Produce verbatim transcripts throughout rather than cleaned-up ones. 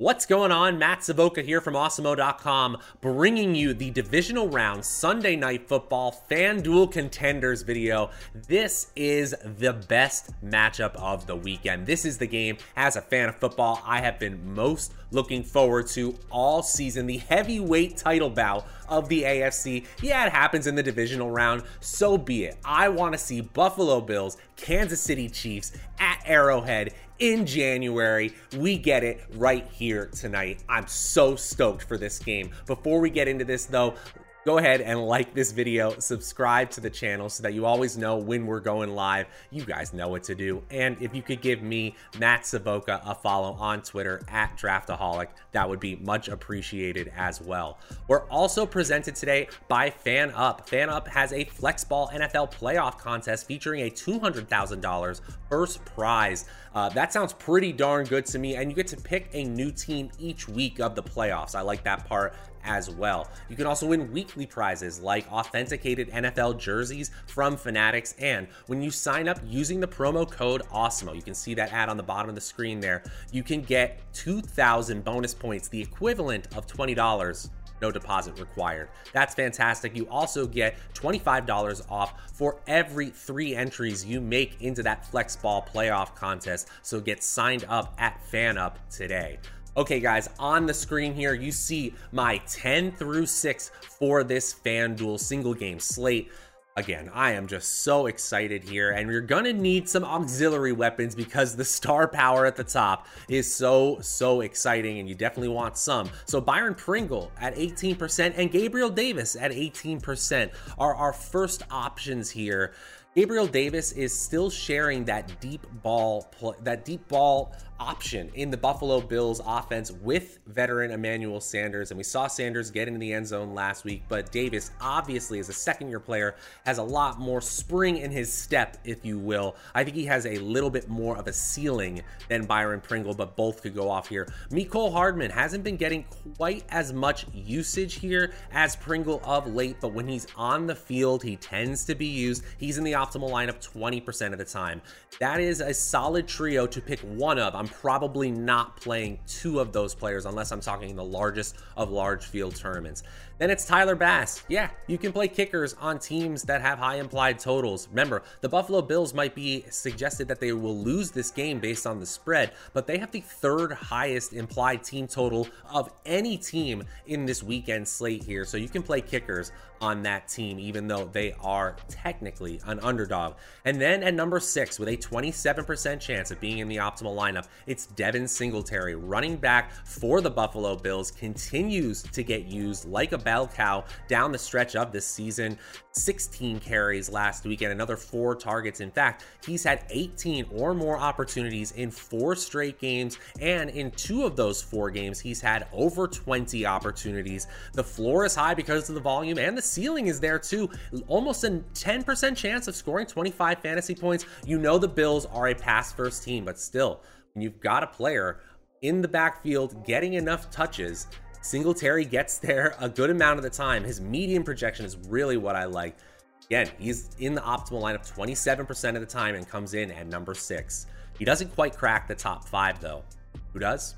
What's going on? Matt Savoca here from Awesemo dot com, bringing you the divisional round Sunday Night Football FanDuel contenders video. This is the best matchup of the weekend. This is the game, as a fan of football, I have been most looking forward to all season. The heavyweight title bout of the A F C. Yeah, it happens in the divisional round, so be it. I want to see Buffalo Bills, Kansas City Chiefs at Arrowhead in January. We get it right here tonight. I'm so stoked for this game. Before we get into this though, go ahead and like this video, subscribe to the channel so that you always know when we're going live. You guys know what to do. And if you could give me, Matt Savoca, a follow on Twitter at Draftaholic, that would be much appreciated as well. We're also presented today by Fan Up. Fan Up has a Flexball N F L playoff contest featuring a two hundred thousand dollars first prize. Uh, that sounds pretty darn good to me. And you get to pick a new team each week of the playoffs. I like that part as well. You can also win weekly prizes like authenticated N F L jerseys from Fanatics. And when you sign up using the promo code AWESEMO, you can see that ad on the bottom of the screen there, you can get two thousand bonus points, the equivalent of twenty dollars. No deposit required. That's fantastic. You also get twenty-five dollars off for every three entries you make into that Flexball playoff contest. So get signed up at FanUp today. Okay guys, on the screen here, you see my ten through six for this FanDuel single game slate. Again, I am just so excited here, and you're gonna need some auxiliary weapons because the star power at the top is so, so exciting, and you definitely want some. So Byron Pringle at eighteen percent and Gabriel Davis at eighteen percent are our first options here. Gabriel Davis is still sharing that deep ball, that deep ball option in the Buffalo Bills offense with veteran Emmanuel Sanders. And we saw Sanders get into the end zone last week, but Davis, obviously as a second year player, has a lot more spring in his step, if you will. I think he has a little bit more of a ceiling than Byron Pringle, but both could go off here. Mikol Hardman hasn't been getting quite as much usage here as Pringle of late, but when he's on the field, he tends to be used. He's in the offense optimal lineup twenty percent of the time. That is a solid trio to pick one of. I'm probably not playing two of those players unless I'm talking the largest of large field tournaments. Then it's Tyler Bass. Yeah, you can play kickers on teams that have high implied totals. Remember, the Buffalo Bills might be suggested that they will lose this game based on the spread, but they have the third highest implied team total of any team in this weekend slate here. So you can play kickers on that team, even though they are technically an underdog. And then at number six, with a twenty-seven percent chance of being in the optimal lineup, it's Devin Singletary, running back for the Buffalo Bills, continues to get used like a bell cow down the stretch of this season. sixteen carries last weekend, another four targets. In fact, he's had eighteen or more opportunities in four straight games, and in two of those four games, he's had over twenty opportunities. The floor is high because of the volume, and the ceiling is there too. Almost a ten percent chance of scoring twenty-five fantasy points. You know the Bills are a pass-first team, but still, when you've got a player in the backfield getting enough touches, Singletary gets there a good amount of the time. His median projection is really what I like. Again, he's in the optimal lineup twenty-seven percent of the time and comes in at number six. He doesn't quite crack the top five though. Who does?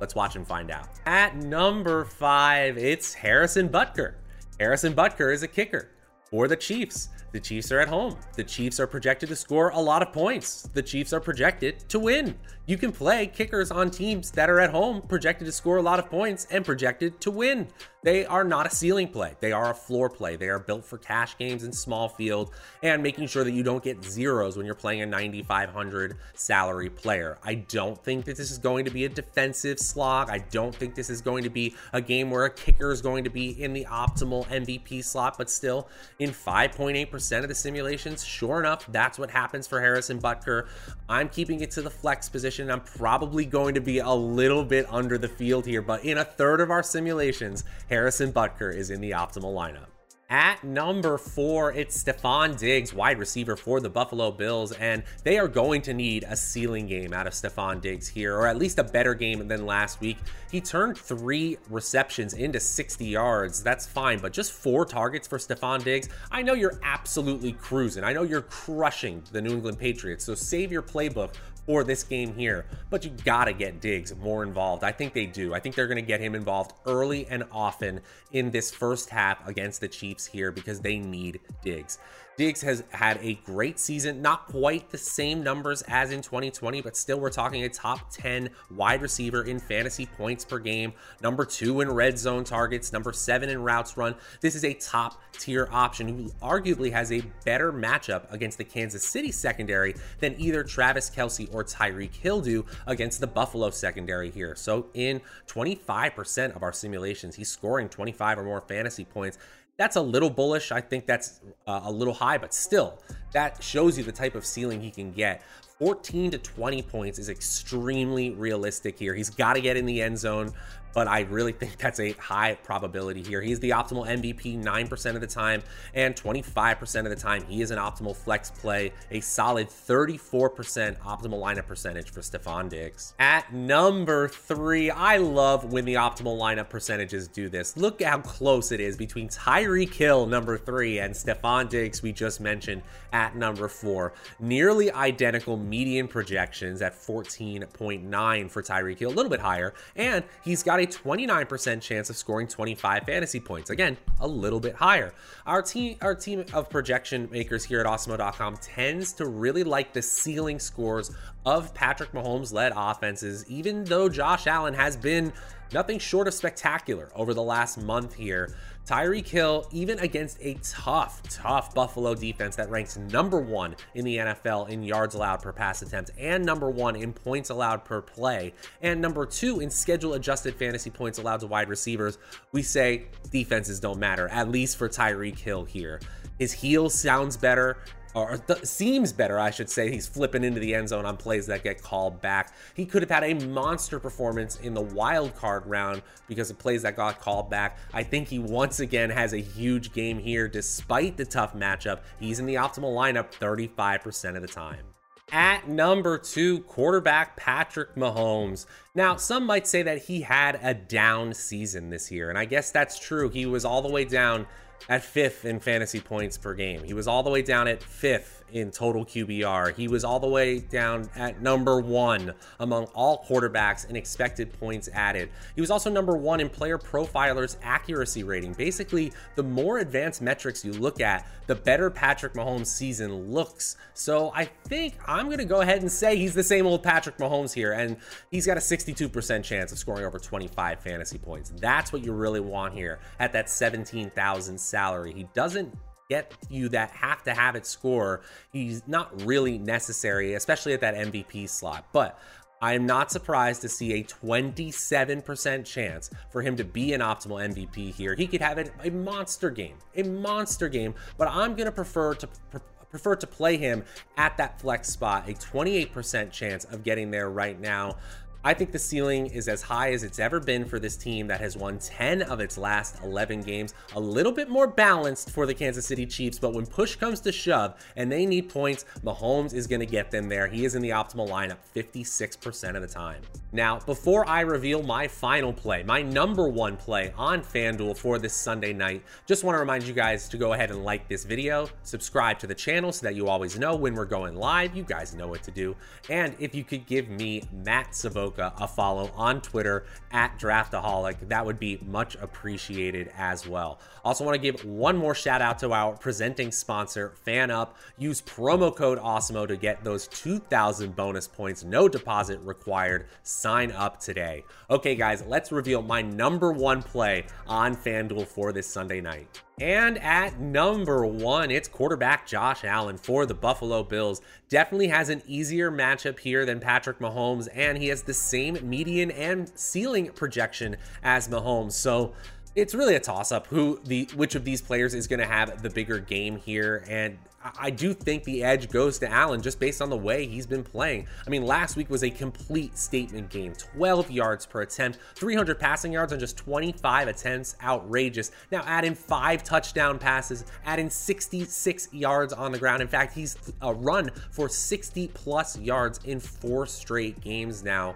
Let's watch and find out. At number five, it's Harrison Butker. Harrison Butker is a kicker for the Chiefs. The Chiefs are at home. The Chiefs are projected to score a lot of points. The Chiefs are projected to win. You can play kickers on teams that are at home, projected to score a lot of points, and projected to win. They are not a ceiling play. They are a floor play. They are built for cash games in small field and making sure that you don't get zeros when you're playing a ninety-five hundred salary player. I don't think that this is going to be a defensive slog. I don't think this is going to be a game where a kicker is going to be in the optimal M V P slot, but still in five point eight percent of the simulations, sure enough, that's what happens for Harrison Butker. I'm keeping it to the flex position. I'm probably going to be a little bit under the field here, but in a third of our simulations, Harrison Butker is in the optimal lineup. At number four, it's Stephon Diggs, wide receiver for the Buffalo Bills, and they are going to need a ceiling game out of Stephon Diggs here, or at least a better game than last week. He turned three receptions into sixty yards. That's fine, but just four targets for Stephon Diggs. I know you're absolutely cruising. I know you're crushing the New England Patriots, so save your playbook for this game here, but you gotta get Diggs more involved. I think they do. I think they're gonna get him involved early and often in this first half against the Chiefs here because they need Diggs. Diggs has had a great season, not quite the same numbers as in twenty twenty, but still we're talking a top ten wide receiver in fantasy points per game, number two in red zone targets, number seven in routes run. This is a top tier option who arguably has a better matchup against the Kansas City secondary than either Travis Kelce or Tyreek Hill do against the Buffalo secondary here. So in twenty-five percent of our simulations, he's scoring twenty-five or more fantasy points. That's a little bullish. I think that's uh, a little high, but still, that shows you the type of ceiling he can get. fourteen to twenty points is extremely realistic here. He's got to get in the end zone, but I really think that's a high probability here. He's the optimal M V P nine percent of the time, and twenty-five percent of the time, he is an optimal flex play, a solid thirty-four percent optimal lineup percentage for Stephon Diggs. At number three, I love when the optimal lineup percentages do this. Look how close it is between Tyreek Hill, number three, and Stephon Diggs, we just mentioned, at number four. Nearly identical median projections at fourteen point nine for Tyreek Hill, a little bit higher, and he's got a twenty-nine percent chance of scoring twenty-five fantasy points. Again, a little bit higher. Our team, our team of projection makers here at Awesemo dot com tends to really like the ceiling scores of Patrick Mahomes-led offenses, even though Josh Allen has been nothing short of spectacular over the last month here. Tyreek Hill, even against a tough, tough Buffalo defense that ranks number one in the N F L in yards allowed per pass attempt and number one in points allowed per play and number two in schedule adjusted fantasy points allowed to wide receivers, we say defenses don't matter, at least for Tyreek Hill here. His heel sounds better. Or th- seems better, I should say. He's flipping into the end zone on plays that get called back. He could have had a monster performance in the wild card round because of plays that got called back. I think he once again has a huge game here despite the tough matchup. He's in the optimal lineup thirty-five percent of the time. At number two, quarterback Patrick Mahomes. Now, some might say that he had a down season this year, and I guess that's true. He was all the way down at fifth in fantasy points per game. He was all the way down at fifth in total Q B R. He was all the way down at number one among all quarterbacks in expected points added. He was also number one in Player Profiler's accuracy rating. Basically, the more advanced metrics you look at, the better Patrick Mahomes' season looks. So I think I'm going to go ahead and say he's the same old Patrick Mahomes here, and he's got a sixty-two percent chance of scoring over twenty-five fantasy points. That's what you really want here at that seventeen thousand salary. He doesn't get you that have to have it score. He's not really necessary, especially at that M V P slot, but I'm not surprised to see a twenty-seven percent chance for him to be an optimal M V P here. He could have a monster game, a monster game, but I'm going to prefer to pre- prefer to play him at that flex spot, a twenty-eight percent chance of getting there right now. I think the ceiling is as high as it's ever been for this team that has won ten of its last eleven games. A little bit more balanced for the Kansas City Chiefs, but when push comes to shove and they need points, Mahomes is going to get them there. He is in the optimal lineup fifty-six percent of the time. Now, before I reveal my final play, my number one play on FanDuel for this Sunday night, just want to remind you guys to go ahead and like this video, subscribe to the channel so that you always know when we're going live. You guys know what to do. And if you could give me Matt Savoca a follow on Twitter at Draftaholic, that would be much appreciated as well. Also want to give one more shout out to our presenting sponsor, Fan Up. Use promo code Awesemo to get those two thousand bonus points, no deposit required. Sign up today. Okay guys, let's reveal my number one play on FanDuel for this Sunday night. And at number one, it's quarterback Josh Allen for the Buffalo Bills. Definitely has an easier matchup here than Patrick Mahomes, and he has the same median and ceiling projection as Mahomes. So it's really a toss-up who the which of these players is going to have the bigger game here, and I do think the edge goes to Allen just based on the way he's been playing. I mean, last week was a complete statement game. twelve yards per attempt, three hundred passing yards on just twenty-five attempts. Outrageous. Now add in five touchdown passes, add in sixty-six yards on the ground. In fact, he's a run for sixty plus yards in four straight games now.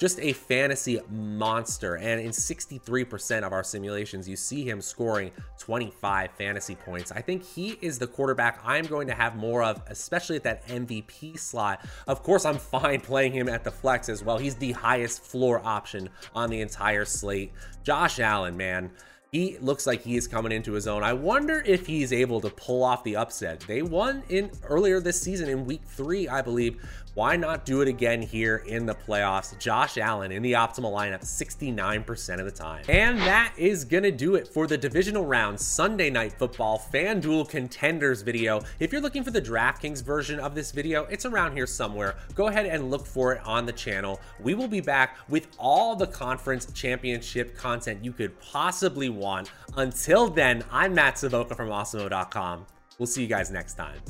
just a fantasy monster. And in sixty-three percent of our simulations, you see him scoring twenty-five fantasy points. I think he is the quarterback I'm going to have more of, especially at that M V P slot. Of course, I'm fine playing him at the flex as well. He's the highest floor option on the entire slate. Josh Allen, man. He looks like he is coming into his own. I wonder if he's able to pull off the upset. They won in earlier this season in week three, I believe. Why not do it again here in the playoffs? Josh Allen in the optimal lineup sixty-nine percent of the time. And that is gonna do it for the divisional round Sunday Night Football FanDuel Contenders video. If you're looking for the DraftKings version of this video, it's around here somewhere. Go ahead and look for it on the channel. We will be back with all the conference championship content you could possibly want. Until then, I'm Matt Savoca from Awesemo dot com. We'll see you guys next time.